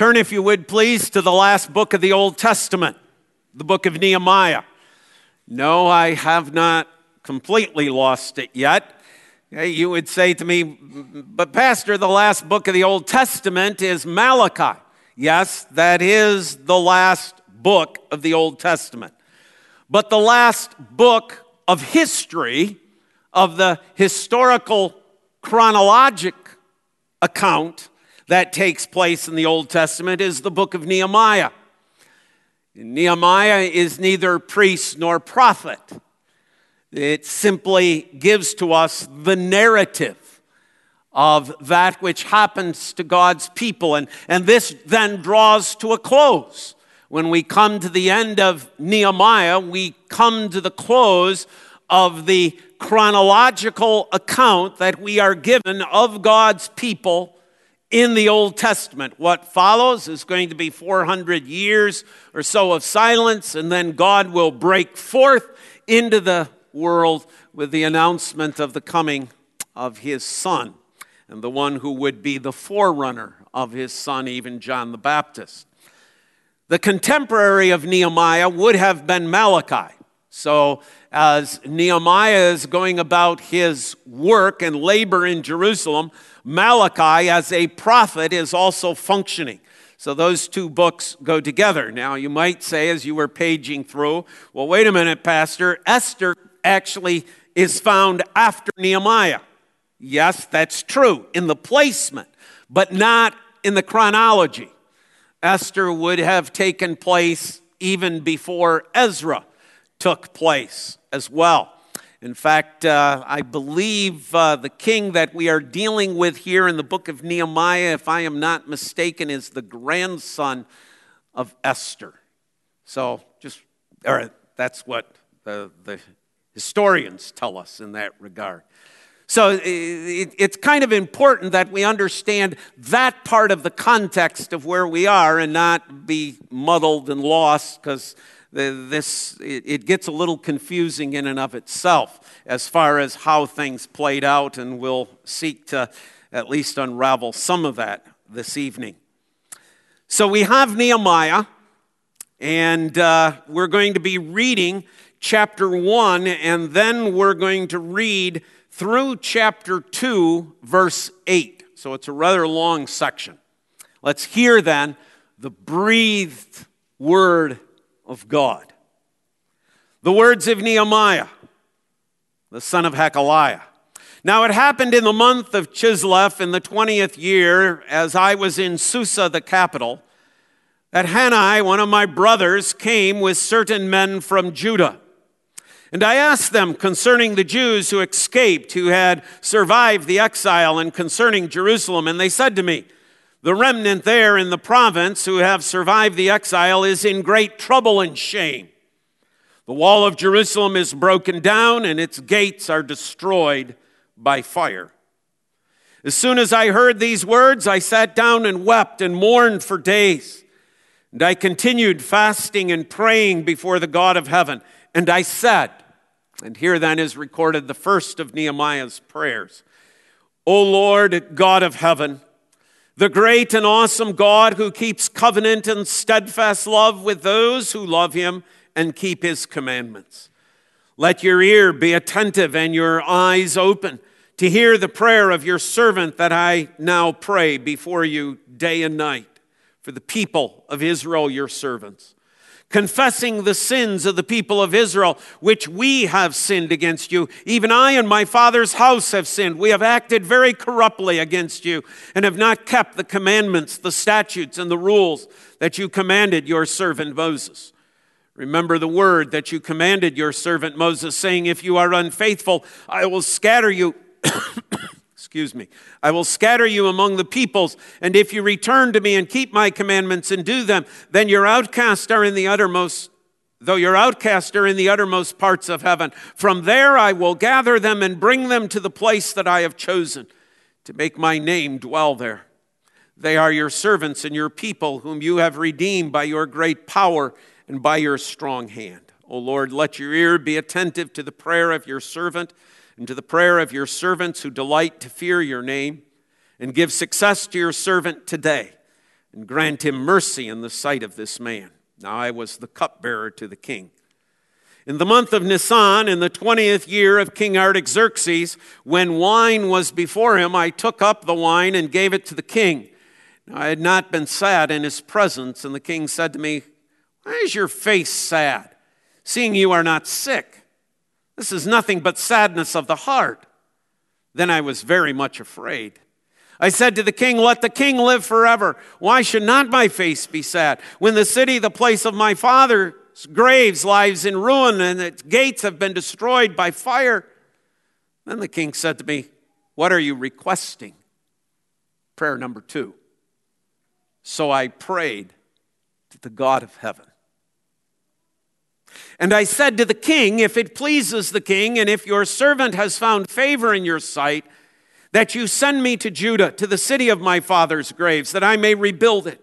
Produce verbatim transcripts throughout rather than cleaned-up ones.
Turn, if you would, please, to the last book of the Old Testament, the book of Nehemiah. No, I have not completely lost it yet. You would say to me, but Pastor, the last book of the Old Testament is Malachi. Yes, that is the last book of the Old Testament. But the last book of history, of the historical chronologic account that takes place in the Old Testament, is the book of Nehemiah. Nehemiah is neither priest nor prophet. It simply gives to us the narrative of that which happens to God's people. And, and this then draws to a close. When we come to the end of Nehemiah, we come to the close of the chronological account that we are given of God's people in the Old Testament. What follows is going to be four hundred years or so of silence, and then God will break forth into the world with the announcement of the coming of his son, and the one who would be the forerunner of his son, even John the Baptist. The contemporary of Nehemiah would have been Malachi. So as Nehemiah is going about his work and labor in Jerusalem, Malachi as a prophet is also functioning. So those two books go together. Now you might say, as you were paging through, well, wait a minute, Pastor, Esther actually is found after Nehemiah. Yes, that's true in the placement, but not in the chronology. Esther would have taken place even before Ezra took place as well. In fact, uh, I believe uh, the king that we are dealing with here in the book of Nehemiah, if I am not mistaken, is the grandson of Esther. So just, all right, that's what the, the historians tell us in that regard. So it, it, it's kind of important that we understand that part of the context of where we are and not be muddled and lost, because This it gets a little confusing in and of itself as far as how things played out, and we'll seek to at least unravel some of that this evening. So we have Nehemiah, and uh, we're going to be reading chapter one, and then we're going to read through chapter two, verse eight. So it's a rather long section. Let's hear then the breathed word of God. The words of Nehemiah, the son of Hacaliah. Now it happened in the month of Chislev in the twentieth year, as I was in Susa, the capital, that Hanani, one of my brothers, came with certain men from Judah. And I asked them concerning the Jews who escaped, who had survived the exile, and concerning Jerusalem. And they said to me, "The remnant there in the province who have survived the exile is in great trouble and shame. The wall of Jerusalem is broken down, and its gates are destroyed by fire." As soon as I heard these words, I sat down and wept and mourned for days. And I continued fasting and praying before the God of heaven. And I said, and here then is recorded the first of Nehemiah's prayers, "O Lord, God of heaven, the great and awesome God who keeps covenant and steadfast love with those who love him and keep his commandments. Let your ear be attentive and your eyes open to hear the prayer of your servant that I now pray before you day and night for the people of Israel, your servants, confessing the sins of the people of Israel, which we have sinned against you. Even I and my father's house have sinned. We have acted very corruptly against you and have not kept the commandments, the statutes, and the rules that you commanded your servant Moses. Remember the word that you commanded your servant Moses, saying, if you are unfaithful, I will scatter you. Excuse me. I will scatter you among the peoples, and if you return to me and keep my commandments and do them, then your outcasts are in the uttermost, though your outcasts are in the uttermost parts of heaven. From there I will gather them and bring them to the place that I have chosen to make my name dwell there. They are your servants and your people, whom you have redeemed by your great power and by your strong hand. O Lord, let your ear be attentive to the prayer of your servant, and to the prayer of your servants who delight to fear your name, and give success to your servant today and grant him mercy in the sight of this man. Now I was the cupbearer to the king. In the month of Nisan, in the twentieth year of King Artaxerxes, when wine was before him, I took up the wine and gave it to the king. Now I had not been sad in his presence, and the king said to me, "Why is your face sad, seeing you are not sick? This is nothing but sadness of the heart." Then I was very much afraid. I said to the king, "Let the king live forever. Why should not my face be sad? When the city, the place of my father's graves, lies in ruin, and its gates have been destroyed by fire." Then the king said to me, "What are you requesting?" Prayer number two. So I prayed to the God of heaven. And I said to the king, "If it pleases the king, and if your servant has found favor in your sight, that you send me to Judah, to the city of my father's graves, that I may rebuild it."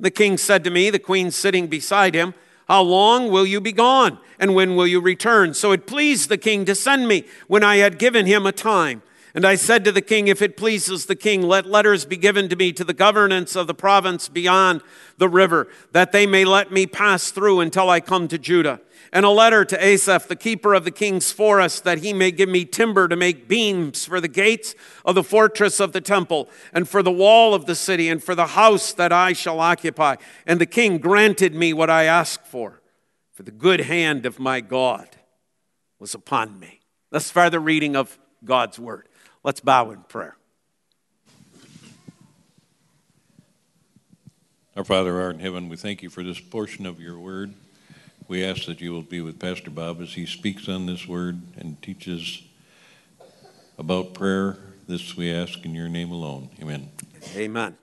The king said to me, the queen sitting beside him, "How long will you be gone, and when will you return?" So it pleased the king to send me when I had given him a time. And I said to the king, "If it pleases the king, let letters be given to me to the governance of the province beyond the river, that they may let me pass through until I come to Judah. And a letter to Asaph, the keeper of the king's forest, that he may give me timber to make beams for the gates of the fortress of the temple, and for the wall of the city, and for the house that I shall occupy." And the king granted me what I asked for, for the good hand of my God was upon me. Thus far the reading of God's word. Let's bow in prayer. Our Father who art in heaven, we thank you for this portion of your word. We ask that you will be with Pastor Bob as he speaks on this word and teaches about prayer. This we ask in your name alone. Amen. Amen.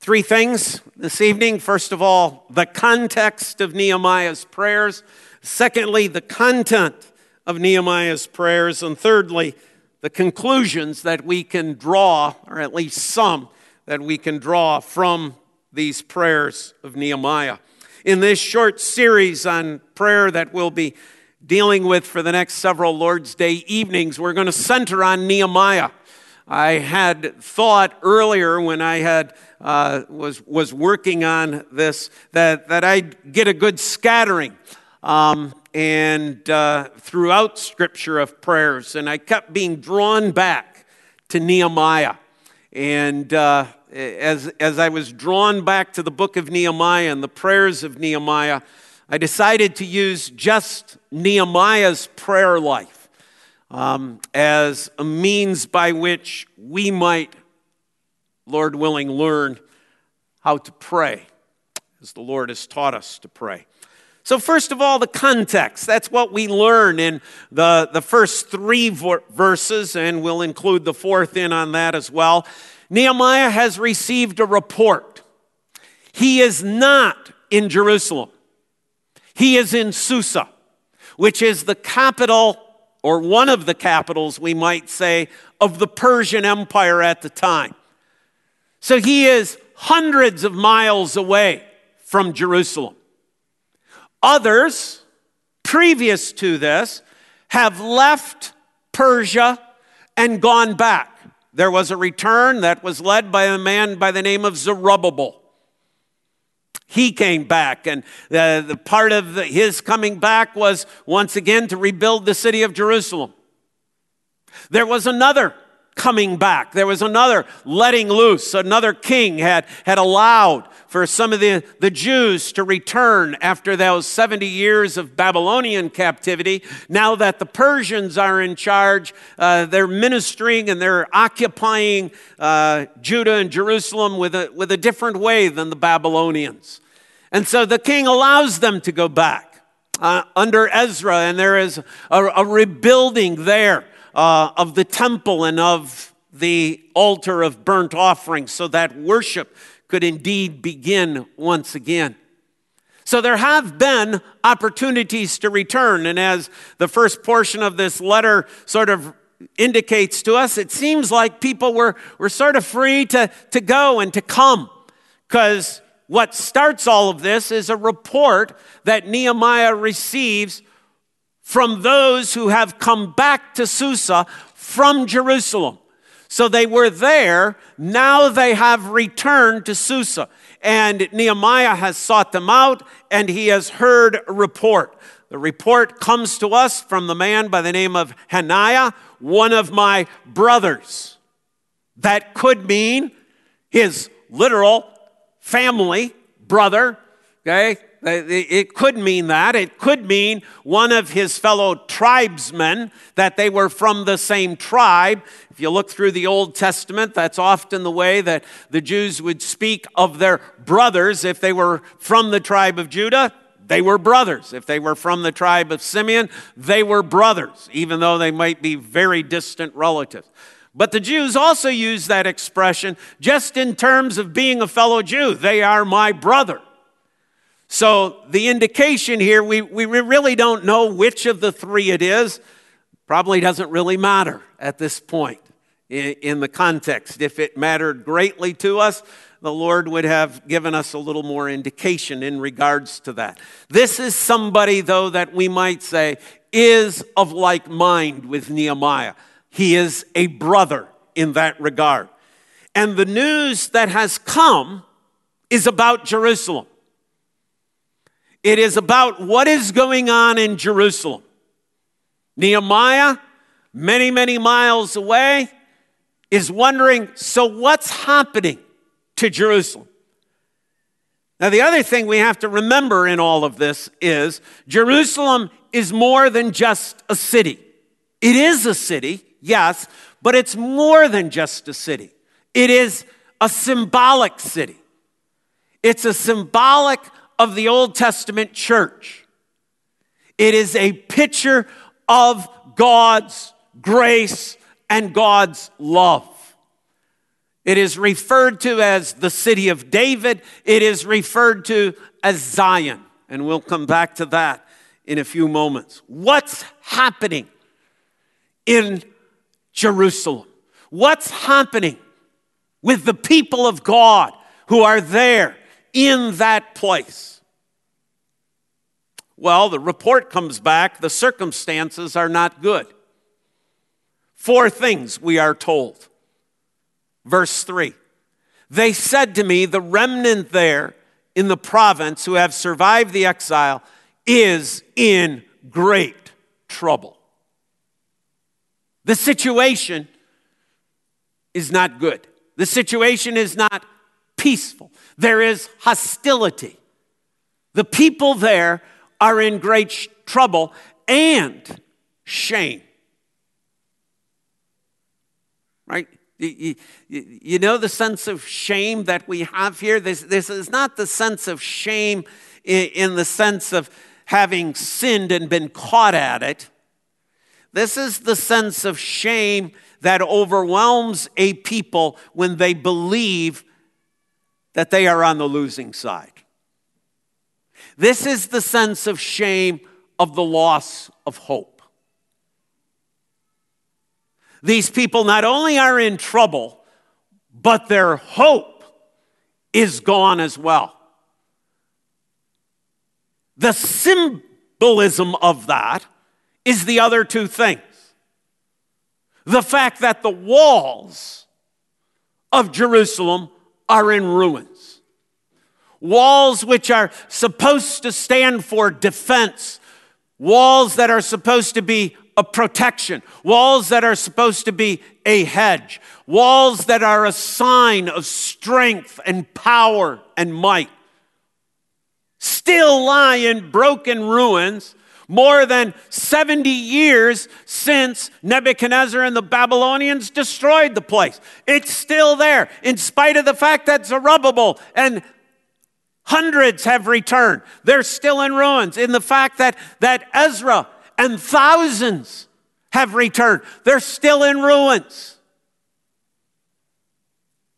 Three things this evening. First of all, the context of Nehemiah's prayers. Secondly, the content of Nehemiah's prayers. And thirdly, the conclusions that we can draw, or at least some, that we can draw from these prayers of Nehemiah. In this short series on prayer that we'll be dealing with for the next several Lord's Day evenings, we're going to center on Nehemiah. I had thought earlier when I had uh, was was working on this that, that I'd get a good scattering Um and uh, throughout Scripture of prayers, and I kept being drawn back to Nehemiah. And uh, as, as I was drawn back to the book of Nehemiah and the prayers of Nehemiah, I decided to use just Nehemiah's prayer life um, as a means by which we might, Lord willing, learn how to pray, as the Lord has taught us to pray. So first of all, the context. That's what we learn in the, the first three verses, and we'll include the fourth in on that as well. Nehemiah has received a report. He is not in Jerusalem. He is in Susa, which is the capital, or one of the capitals, we might say, of the Persian Empire at the time. So he is hundreds of miles away from Jerusalem. Others, previous to this, have left Persia and gone back. There was a return that was led by a man by the name of Zerubbabel. He came back, and the, the part of the, his coming back was, once again, to rebuild the city of Jerusalem. There was another coming back. There was another letting loose. Another king had, had allowed for some of the, the Jews to return after those seventy years of Babylonian captivity. Now that the Persians are in charge, uh, they're ministering and they're occupying uh, Judah and Jerusalem with a, with a different way than the Babylonians. And so the king allows them to go back uh, under Ezra, and there is a, a rebuilding there uh, of the temple and of the altar of burnt offerings, so that worship could indeed begin once again. So there have been opportunities to return, and as the first portion of this letter sort of indicates to us, it seems like people were, were sort of free to, to go and to come, because what starts all of this is a report that Nehemiah receives from those who have come back to Susa from Jerusalem. So they were there, now they have returned to Susa. and Nehemiah has sought them out, and he has heard report. The report comes to us from the man by the name of Hananiah, one of my brothers. That could mean his literal family brother, okay? It could mean that. It could mean one of his fellow tribesmen, that they were from the same tribe. If you look through the Old Testament, that's often the way that the Jews would speak of their brothers. If they were from the tribe of Judah, they were brothers. If they were from the tribe of Simeon, they were brothers, even though they might be very distant relatives. But the Jews also use that expression just in terms of being a fellow Jew. They are my brother. So the indication here, we, we really don't know which of the three it is. Probably doesn't really matter at this point in, in the context. If it mattered greatly to us, the Lord would have given us a little more indication in regards to that. This is somebody, though, that we might say is of like mind with Nehemiah. He is a brother in that regard. And the news that has come is about Jerusalem. It is about what is going on in Jerusalem. Nehemiah, many, many miles away, is wondering, so what's happening to Jerusalem? Now, the other thing we have to remember in all of this is Jerusalem is more than just a city. It is a city, yes, but it's more than just a city. It is a symbolic city. It's a symbolic of the Old Testament church. It is a picture of God's grace and God's love. It is referred to as the city of David. It is referred to as Zion. And we'll come back to that in a few moments. What's happening in Jerusalem? What's happening with the people of God who are there in that place? Well, the report comes back. The circumstances are not good. Four things we are told. Verse three. They said to me, the remnant there in the province who have survived the exile is in great trouble. The situation is not good. The situation is not peaceful. There is hostility. The people there are in great sh- trouble and shame. Right? You, you, you know the sense of shame that we have here? This, this is not the sense of shame in, in the sense of having sinned and been caught at it. This is the sense of shame that overwhelms a people when they believe that they are on the losing side. This is the sense of shame of the loss of hope. These people not only are in trouble, but their hope is gone as well. The symbolism of that is the other two things. The fact that the walls of Jerusalem are in ruins. Walls which are supposed to stand for defense. Walls that are supposed to be a protection. Walls that are supposed to be a hedge. Walls that are a sign of strength and power and might. Still lie in broken ruins more than seventy years since Nebuchadnezzar and the Babylonians destroyed the place. It's still there, in spite of the fact that Zerubbabel and hundreds have returned. They're still in ruins. In the fact that, that Ezra and thousands have returned, they're still in ruins.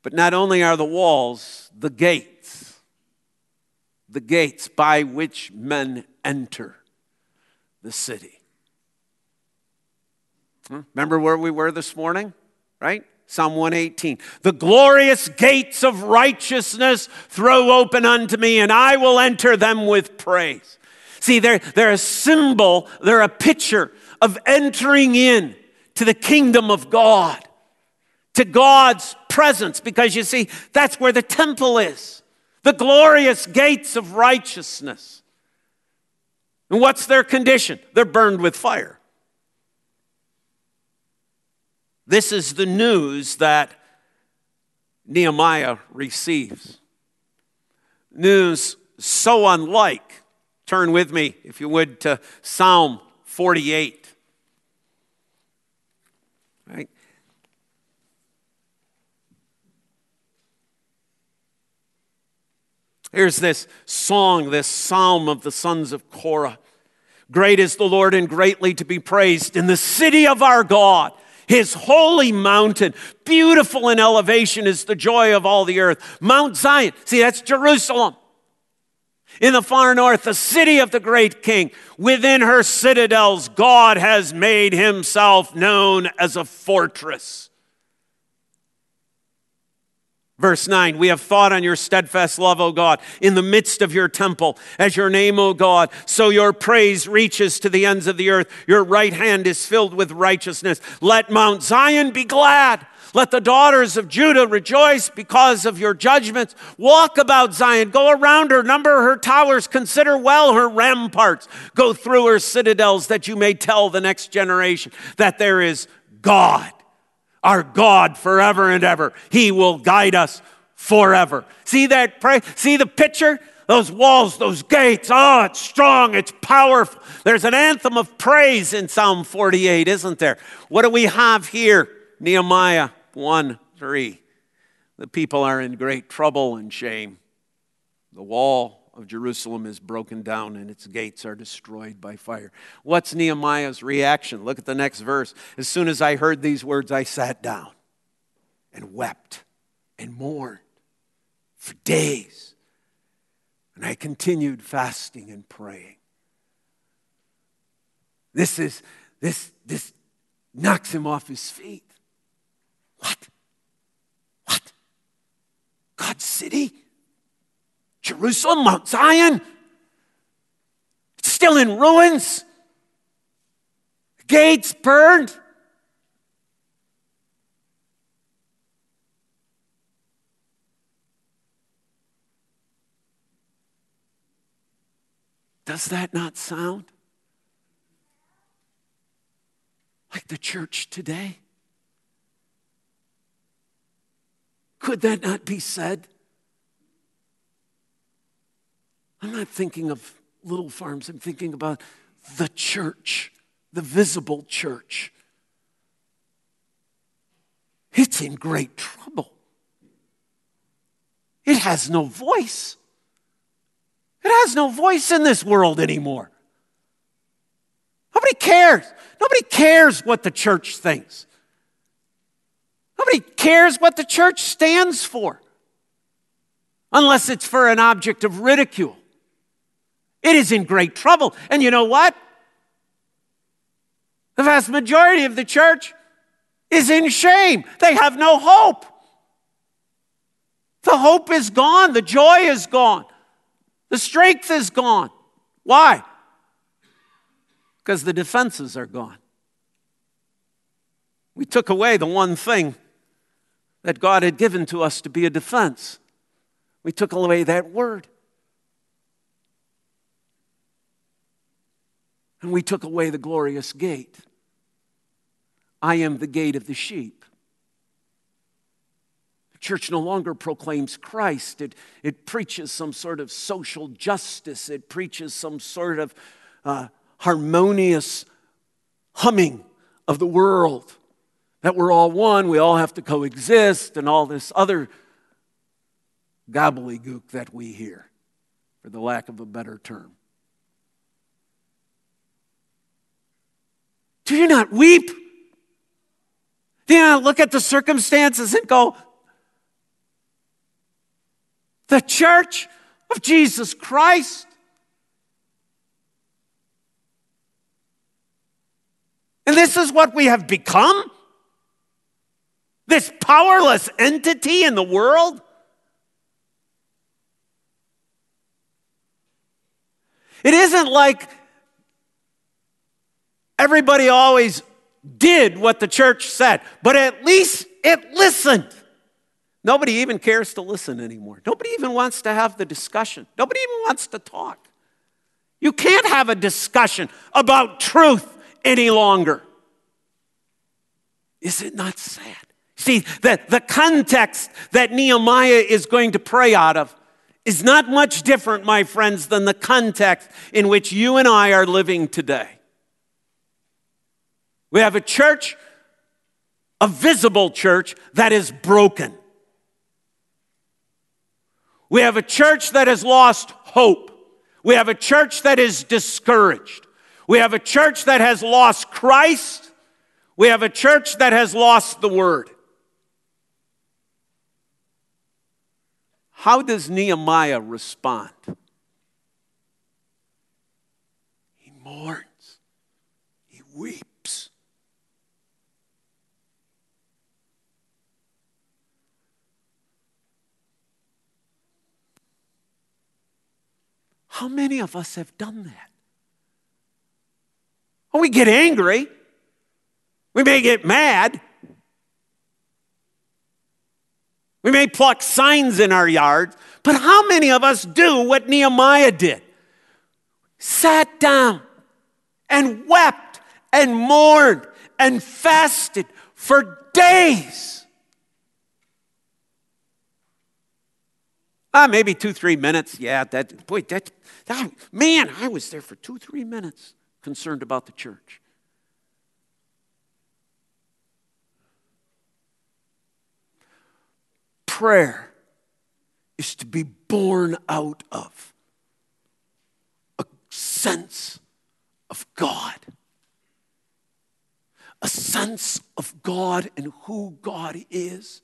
But not only are the walls, the gates, the gates by which men enter the city. Remember where we were this morning, right? Psalm one eighteen. The glorious gates of righteousness throw open unto me, and I will enter them with praise. See, they're, they're a symbol, they're a picture of entering in to the kingdom of God, to God's presence, because you see, that's where the temple is. the glorious gates of righteousness. And what's their condition? They're burned with fire. This is the news that Nehemiah receives. News so unlike. Turn with me, if you would, to Psalm forty-eight. Right? Here's this song, this psalm of the sons of Korah. Great is the Lord and greatly to be praised in the city of our God, his holy mountain. Beautiful in elevation is the joy of all the earth. Mount Zion, see, that's Jerusalem. In the far north, the city of the great king. Within her citadels, God has made himself known as a fortress. Verse nine, we have thought on your steadfast love, O God, in the midst of your temple, as your name, O God, so your praise reaches to the ends of the earth. Your right hand is filled with righteousness. Let Mount Zion be glad. Let the daughters of Judah rejoice because of your judgments. Walk about Zion, go around her, number her towers, consider well her ramparts. Go through her citadels that you may tell the next generation that there is God. Our God forever and ever. He will guide us forever. See that pray? See the picture? Those walls, those gates. Oh, it's strong. It's powerful. There's an anthem of praise in Psalm forty-eight, isn't there? What do we have here? Nehemiah one three. The people are in great trouble and shame. The wall of Jerusalem is broken down and its gates are destroyed by fire. What's Nehemiah's reaction? Look at the next verse. As soon as I heard these words, I sat down and wept and mourned for days. And I continued fasting and praying. This is, this, this knocks him off his feet. What? What? God's city? Jerusalem, Mount Zion, it's still in ruins. Gates burned. Does that not sound like the church today? Could that not be said? I'm not thinking of Little Farms. I'm thinking about the church, the visible church. It's in great trouble. It has no voice. It has no voice in this world anymore. Nobody cares. Nobody cares what the church thinks. Nobody cares what the church stands for, unless it's for an object of ridicule. It is in great trouble. And you know what? The vast majority of the church is in shame. They have no hope. The hope is gone. The joy is gone. The strength is gone. Why? Because the defenses are gone. We took away the one thing that God had given to us to be a defense. We took away that word. And we took away the glorious gate. I am the gate of the sheep. The church no longer proclaims Christ. It, it preaches some sort of social justice. It preaches some sort of uh, harmonious humming of the world. That we're all one, we all have to coexist, and all this other gobbledygook that we hear, for the lack of a better term. Do you not weep? Do you not look at the circumstances and go, the church of Jesus Christ? And this is what we have become? This powerless entity in the world? It isn't like everybody always did what the church said, but at least it listened. Nobody even cares to listen anymore. Nobody even wants to have the discussion. Nobody even wants to talk. You can't have a discussion about truth any longer. Is it not sad? See, the, the context that Nehemiah is going to pray out of is not much different, my friends, than the context in which you and I are living today. We have a church, a visible church, that is broken. We have a church that has lost hope. We have a church that is discouraged. We have a church that has lost Christ. We have a church that has lost the Word. How does Nehemiah respond? He mourns. He weeps. How many of us have done that? Well, we get angry. We may get mad. We may pluck signs in our yard, but how many of us do what Nehemiah did? Sat down and wept and mourned and fasted for days. Ah, maybe two, three minutes. Yeah, that, boy, that, that, man, I was there for two, three minutes concerned about the church. Prayer is to be born out of a sense of God. A sense of God and who God is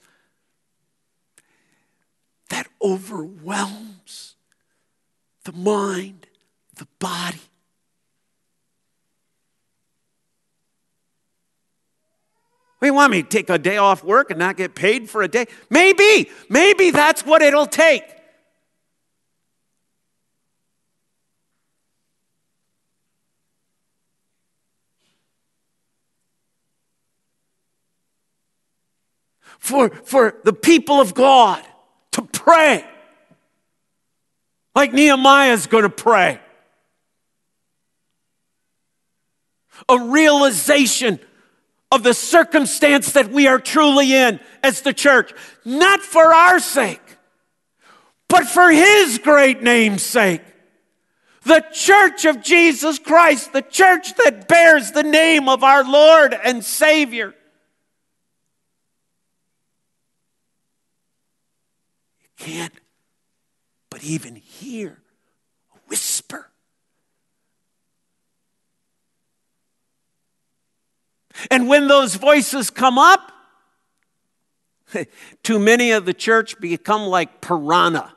that overwhelms the mind, the body. You want me to take a day off work and not get paid for a day? Maybe, maybe that's what it'll take. For, for the people of God to pray, like Nehemiah's going to pray. A realization of the circumstance that we are truly in as the church, not for our sake, but for his great name's sake. The church of Jesus Christ, the church that bears the name of our Lord and Savior. You can't but even hear a whisper. And when those voices come up, too many of the church become like piranha.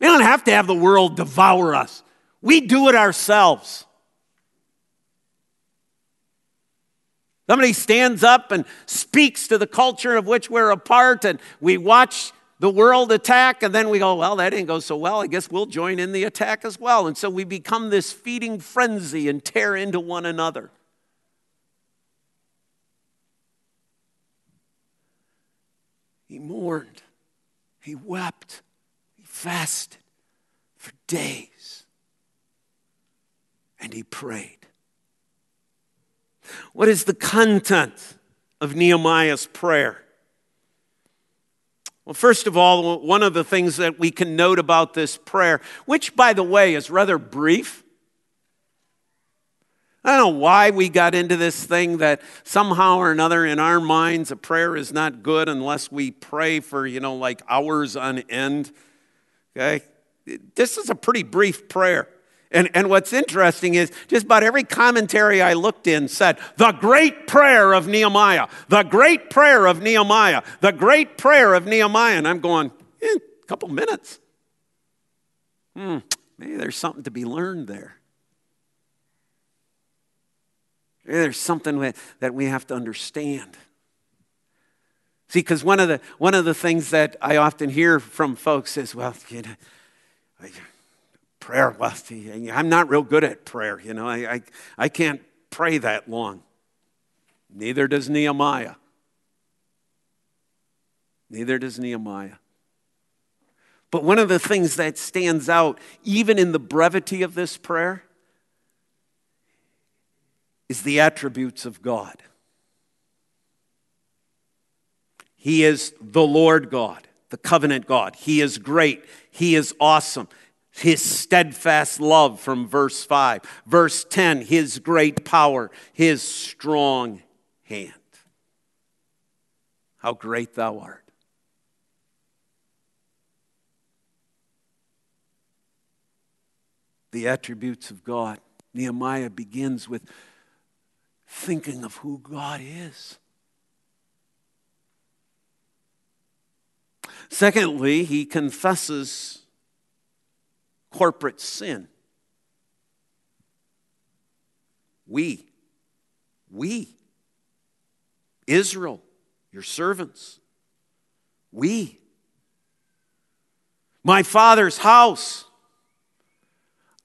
We don't have to have the world devour us. We do it ourselves. Somebody stands up and speaks to the culture of which we're a part, and we watch the world attack, and then we go, well, that didn't go so well. I guess we'll join in the attack as well. And so we become this feeding frenzy and tear into one another. He mourned, he wept, he fasted for days, and he prayed. What is the content of Nehemiah's prayer? Well, first of all, one of the things that we can note about this prayer, which, by the way, is rather brief. I don't know why we got into this thing that somehow or another in our minds a prayer is not good unless we pray for, you know, like hours on end. Okay? This is a pretty brief prayer. And, and what's interesting is just about every commentary I looked in said, the great prayer of Nehemiah, the great prayer of Nehemiah, the great prayer of Nehemiah. And I'm going, eh, a couple minutes. Hmm, maybe there's something to be learned there. There's something that we have to understand. See, because one of the one of the things that I often hear from folks is, well, you know, prayer. Well, I'm not real good at prayer. You know, I I, I can't pray that long. Neither does Nehemiah. Neither does Nehemiah. But one of the things that stands out, even in the brevity of this prayer, is the attributes of God. He is the Lord God, the covenant God. He is great. He is awesome. His steadfast love from verse five. Verse ten, his great power, his strong hand. How great thou art. The attributes of God. Nehemiah begins with thinking of who God is. Secondly, he confesses corporate sin. We, we, Israel, your servants, we, my father's house,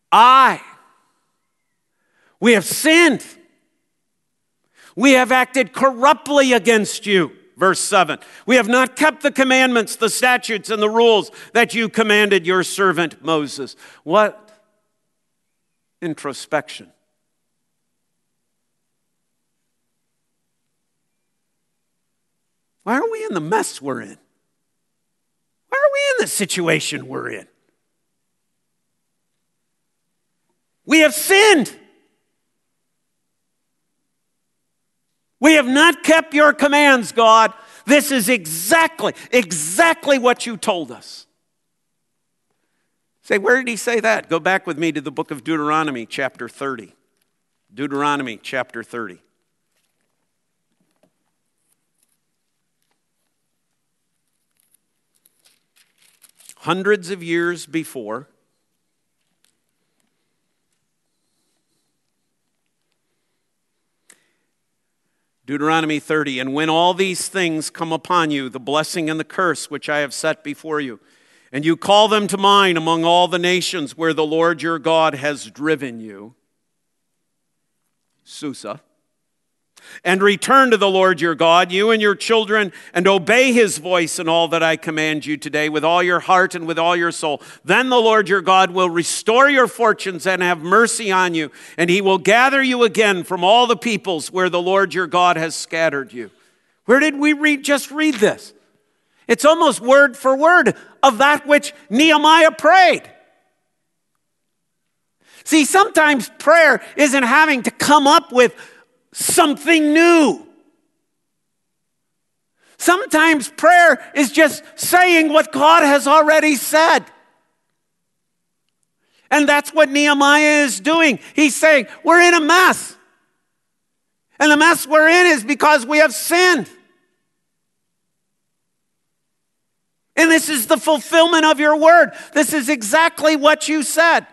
I, we have sinned. We have acted corruptly against you. Verse seven, we have not kept the commandments, the statutes, and the rules that you commanded your servant Moses. What introspection. Why are we in the mess we're in? Why are we in the situation we're in? We have sinned. We have not kept your commands, God. This is exactly, exactly what you told us. Say, where did he say that? Go back with me to the book of Deuteronomy, chapter thirty. Deuteronomy, chapter thirty. Hundreds of years before, Deuteronomy thirty, and when all these things come upon you, the blessing and the curse which I have set before you, and you call them to mind among all the nations where the Lord your God has driven you, Susa, and return to the Lord your God, you and your children, and obey his voice in all that I command you today with all your heart and with all your soul. Then the Lord your God will restore your fortunes and have mercy on you, and he will gather you again from all the peoples where the Lord your God has scattered you. Where did we read? Just read this? It's almost word for word of that which Nehemiah prayed. See, sometimes prayer isn't having to come up with something new. Sometimes prayer is just saying what God has already said. And that's what Nehemiah is doing. He's saying, we're in a mess. And the mess we're in is because we have sinned. And this is the fulfillment of your word. This is exactly what you said.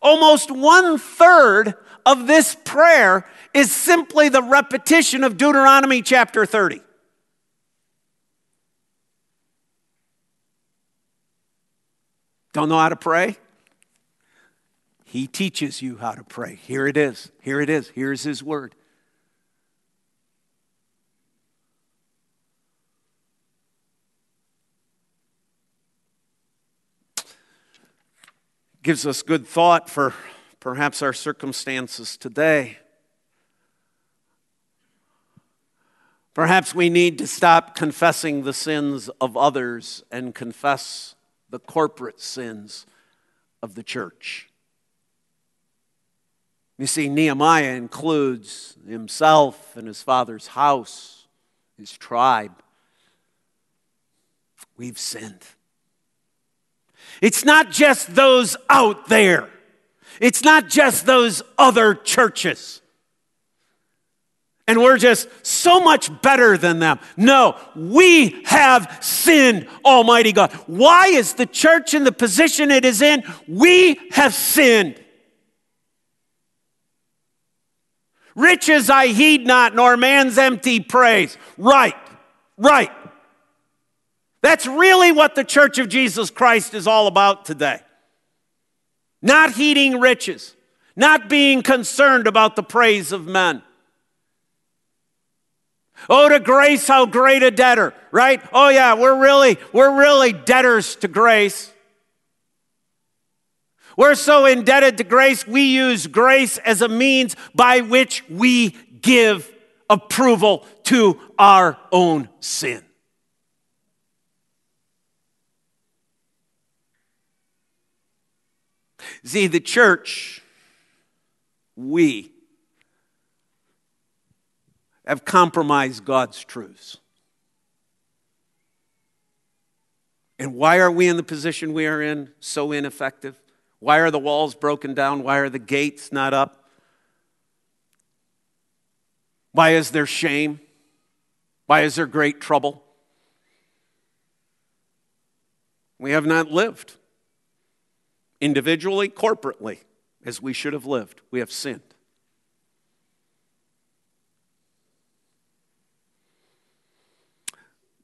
Almost one-third of this prayer is simply the repetition of Deuteronomy chapter thirty. Don't know how to pray? He teaches you how to pray. Here it is. Here it is. Here's his word. Gives us good thought for perhaps our circumstances today. Perhaps we need to stop confessing the sins of others and confess the corporate sins of the church. You see, Nehemiah includes himself and his father's house, his tribe. We've sinned. It's not just those out there. It's not just those other churches. And we're just so much better than them. No, we have sinned, Almighty God. Why is the church in the position it is in? We have sinned. Riches I heed not, nor man's empty praise. Right, right. That's really what the Church of Jesus Christ is all about today. Not heeding riches, not being concerned about the praise of men. Oh, to grace, how great a debtor, right? Oh yeah, we're really, we're really debtors to grace. We're so indebted to grace, we use grace as a means by which we give approval to our own sin. See, the church, we have compromised God's truths. And why are we in the position we are in, so ineffective? Why are the walls broken down? Why are the gates not up? Why is there shame? Why is there great trouble? We have not lived individually, corporately, as we should have lived. We have sinned.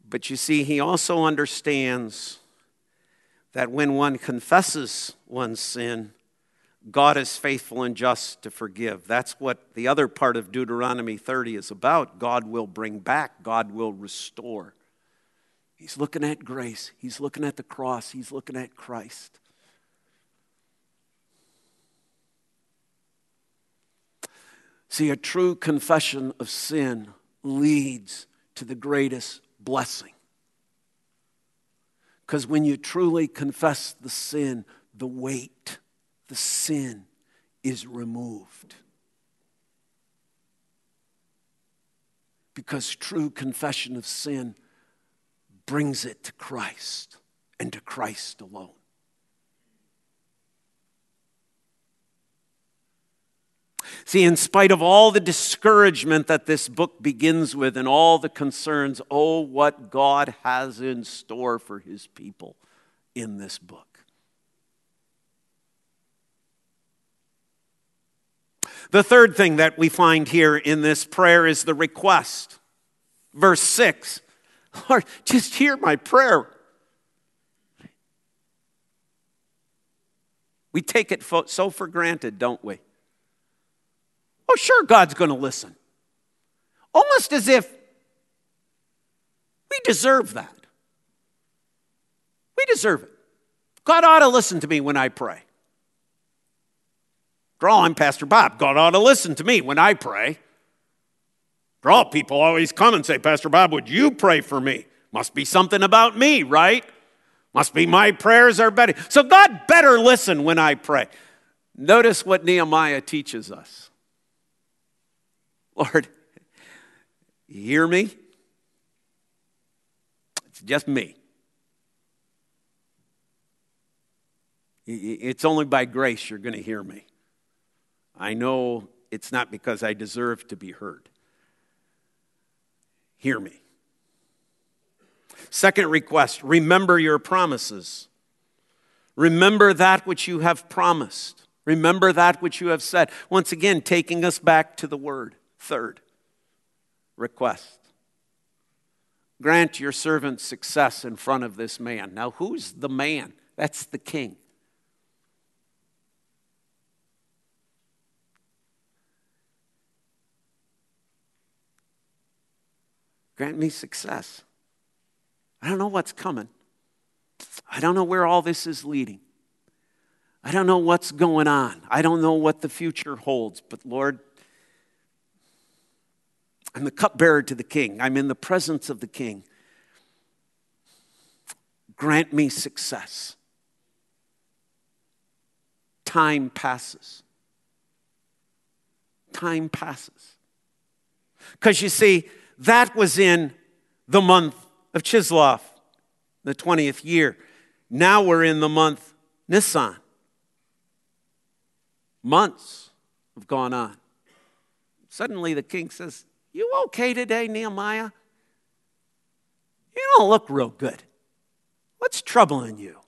But you see, he also understands that when one confesses one's sin, God is faithful and just to forgive. That's what the other part of Deuteronomy thirty is about. God will bring back. God will restore. He's looking at grace. He's looking at the cross. He's looking at Christ. See, a true confession of sin leads to the greatest blessing. Because when you truly confess the sin, the weight, the sin is removed. Because true confession of sin brings it to Christ and to Christ alone. See, in spite of all the discouragement that this book begins with and all the concerns, oh, what God has in store for his people in this book. The third thing that we find here in this prayer is the request. Verse six, Lord, just hear my prayer. We take it so for granted, don't we? Oh, sure, God's going to listen. Almost as if we deserve that. We deserve it. God ought to listen to me when I pray. After all, I'm Pastor Bob. God ought to listen to me when I pray. After all, people always come and say, Pastor Bob, would you pray for me? Must be something about me, right? Must be my prayers are better. So God better listen when I pray. Notice what Nehemiah teaches us. Lord, you hear me? It's just me. It's only by grace you're going to hear me. I know it's not because I deserve to be heard. Hear me. Second request, remember your promises. Remember that which you have promised. Remember that which you have said. Once again, taking us back to the word. Third request, grant your servant success in front of this man. Now, who's the man? That's the king. Grant me success. I don't know what's coming. I don't know where all this is leading. I don't know what's going on. I don't know what the future holds, but Lord, I'm the cupbearer to the king. I'm in the presence of the king. Grant me success. Time passes. Time passes. Because you see, that was in the month of Chislev, the twentieth year. Now we're in the month Nisan. Months have gone on. Suddenly the king says, you okay today, Nehemiah? You don't look real good. What's troubling you?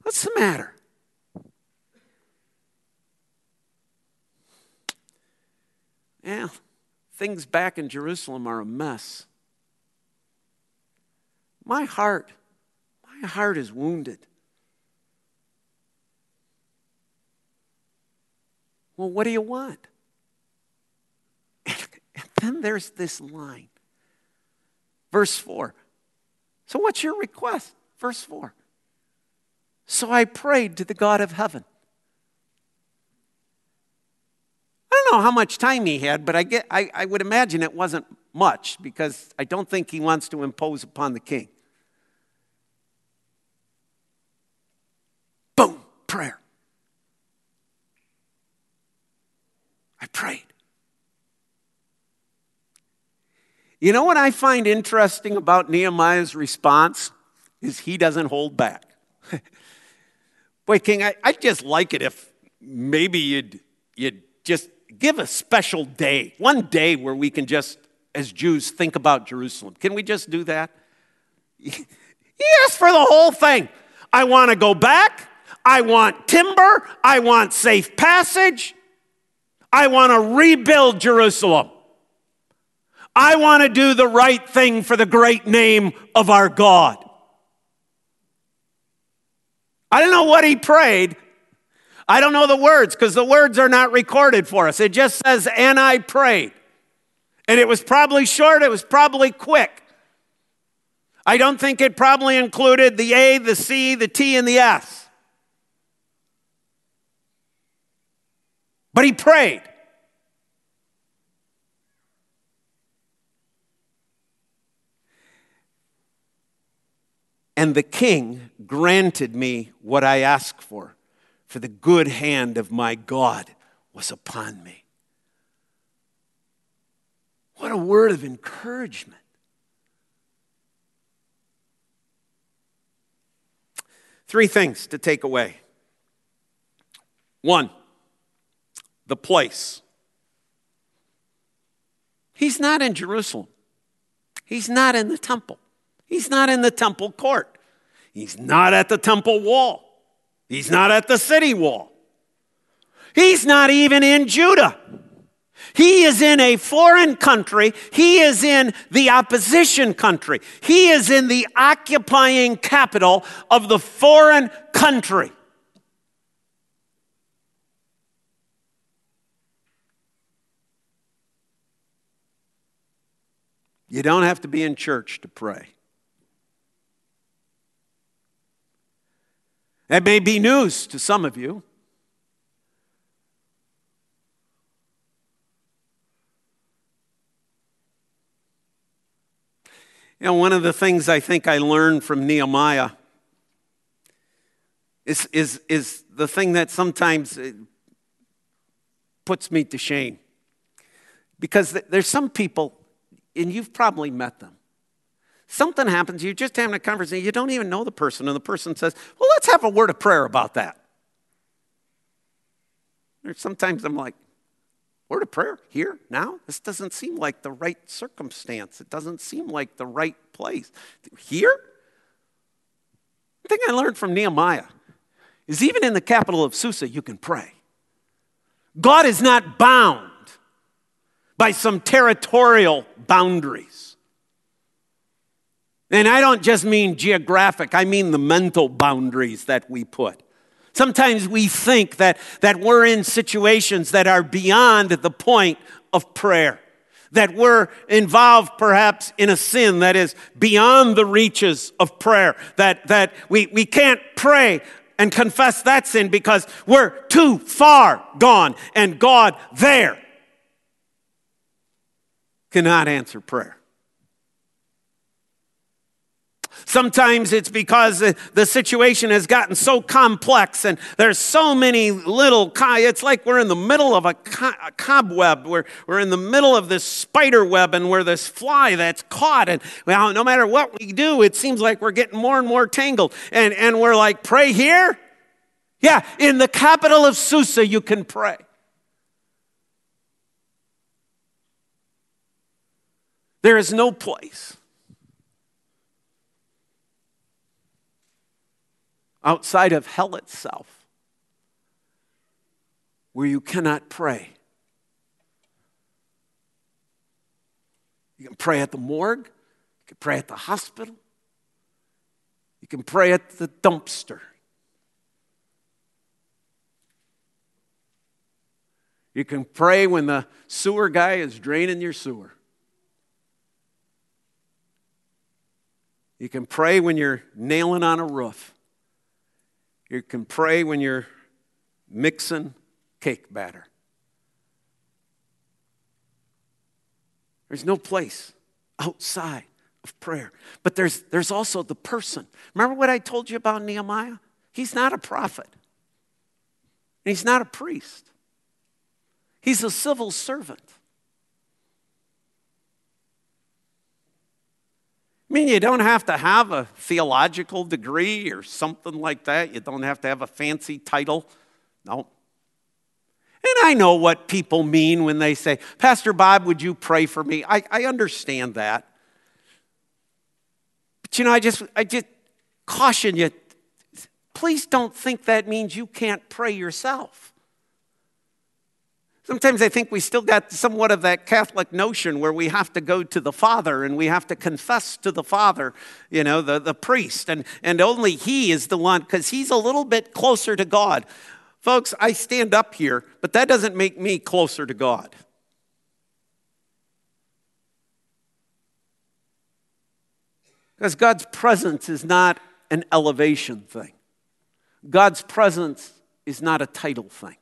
What's the matter? Yeah, things back in Jerusalem are a mess. My heart, my heart is wounded. Well, what do you want? Then there's this line. verse four. So what's your request? Verse four. So I prayed to the God of heaven. I don't know how much time he had, but I, get, I, I would imagine it wasn't much, because I don't think he wants to impose upon the king. Boom, prayer. I prayed. You know what I find interesting about Nehemiah's response is he doesn't hold back. Boy, King, I, I'd just like it if maybe you'd, you'd just give a special day, one day where we can just, as Jews, think about Jerusalem. Can we just do that? Yes, for the whole thing. I want to go back. I want timber. I want safe passage. I want to rebuild Jerusalem. I want to do the right thing for the great name of our God. I don't know what he prayed. I don't know the words, because the words are not recorded for us. It just says, and I prayed. And it was probably short. It was probably quick. I don't think it probably included the A, the C, the T, and the S. But he prayed. And the king granted me what I asked for, for the good hand of my God was upon me. What a word of encouragement. Three things to take away. One, the place. He's not in Jerusalem. He's not in the temple. He's not in the temple court. He's not at the temple wall. He's not at the city wall. He's not even in Judah. He is in a foreign country. He is in the opposition country. He is in the occupying capital of the foreign country. You don't have to be in church to pray. That may be news to some of you. You know, one of the things I think I learned from Nehemiah is, is, is the thing that sometimes puts me to shame. Because there's some people, and you've probably met them. Something happens, you're just having a conversation, you don't even know the person, and the person says, well, let's have a word of prayer about that. Or sometimes I'm like, word of prayer? Here? Now? This doesn't seem like the right circumstance. It doesn't seem like the right place. Here? The thing I learned from Nehemiah is even in the capital of Susa, you can pray. God is not bound by some territorial boundaries. And I don't just mean geographic, I mean the mental boundaries that we put. Sometimes we think that, that we're in situations that are beyond the point of prayer, that we're involved perhaps in a sin that is beyond the reaches of prayer, that, that we, we can't pray and confess that sin because we're too far gone, and God there cannot answer prayer. Sometimes it's because the situation has gotten so complex and there's so many little, it's like we're in the middle of a cobweb. We're, we're in the middle of this spider web, and we're this fly that's caught. And well, no matter what we do, it seems like we're getting more and more tangled. And, and we're like, pray here? Yeah, in the capital of Susa, you can pray. There is no place outside of hell itself where you cannot pray. You can pray at the morgue. You can pray at the hospital. You can pray at the dumpster. You can pray when the sewer guy is draining your sewer. You can pray when you're nailing on a roof. You can pray when you're mixing cake batter. There's no place outside of prayer. But there's, there's also the person. Remember what I told you about Nehemiah? He's not a prophet. He's not a priest. He's a civil servant. I mean, you don't have to have a theological degree or something like that. You don't have to have a fancy title. No. And I know what people mean when they say, Pastor Bob, would you pray for me? I, I understand that. But, you know, I just, I just caution you, please don't think that means you can't pray yourself. Sometimes I think we still got somewhat of that Catholic notion where we have to go to the Father and we have to confess to the Father, you know, the, the priest. And, and only he is the one because he's a little bit closer to God. Folks, I stand up here, but that doesn't make me closer to God. Because God's presence is not an elevation thing. God's presence is not a title thing.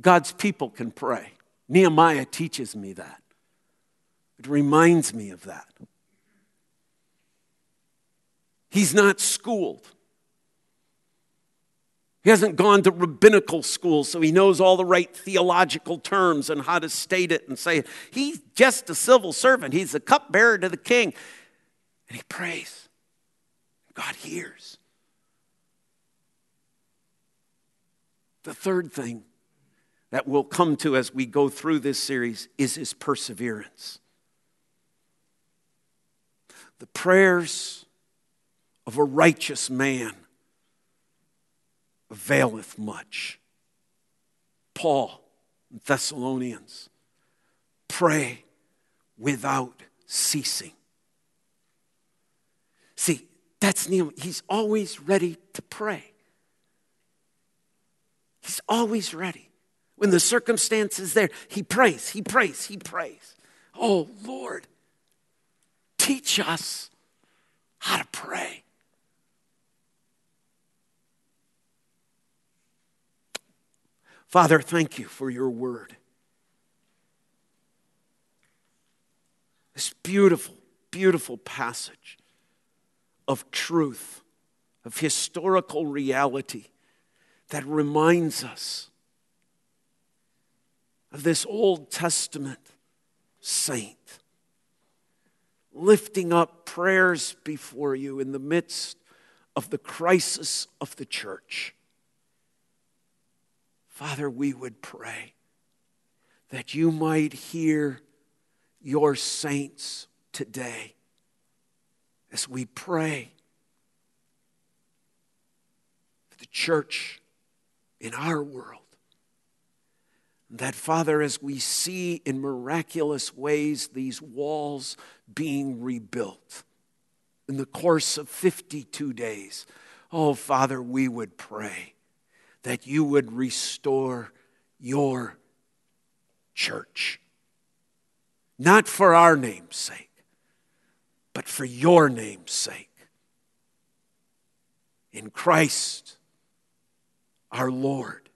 God's people can pray. Nehemiah teaches me that. It reminds me of that. He's not schooled. He hasn't gone to rabbinical school, so he knows all the right theological terms and how to state it and say it. He's just a civil servant. He's the cupbearer to the king. And he prays. God hears. The third thing that we'll come to as we go through this series is his perseverance. The prayers of a righteous man availeth much. Paul, Thessalonians, pray without ceasing. See, that's Nehemiah. He's always ready to pray. He's always ready. When the circumstance is there, he prays, he prays, he prays. Oh, Lord, teach us how to pray. Father, thank you for your word. This beautiful, beautiful passage of truth, of historical reality that reminds us of this Old Testament saint lifting up prayers before you in the midst of the crisis of the church. Father, we would pray that you might hear your saints today as we pray for the church in our world. That, Father, as we see in miraculous ways these walls being rebuilt in the course of fifty-two days, oh, Father, we would pray that you would restore your church. Not for our name's sake, but for your name's sake. In Christ, our Lord,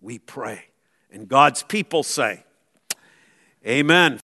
we pray. And God's people say, amen.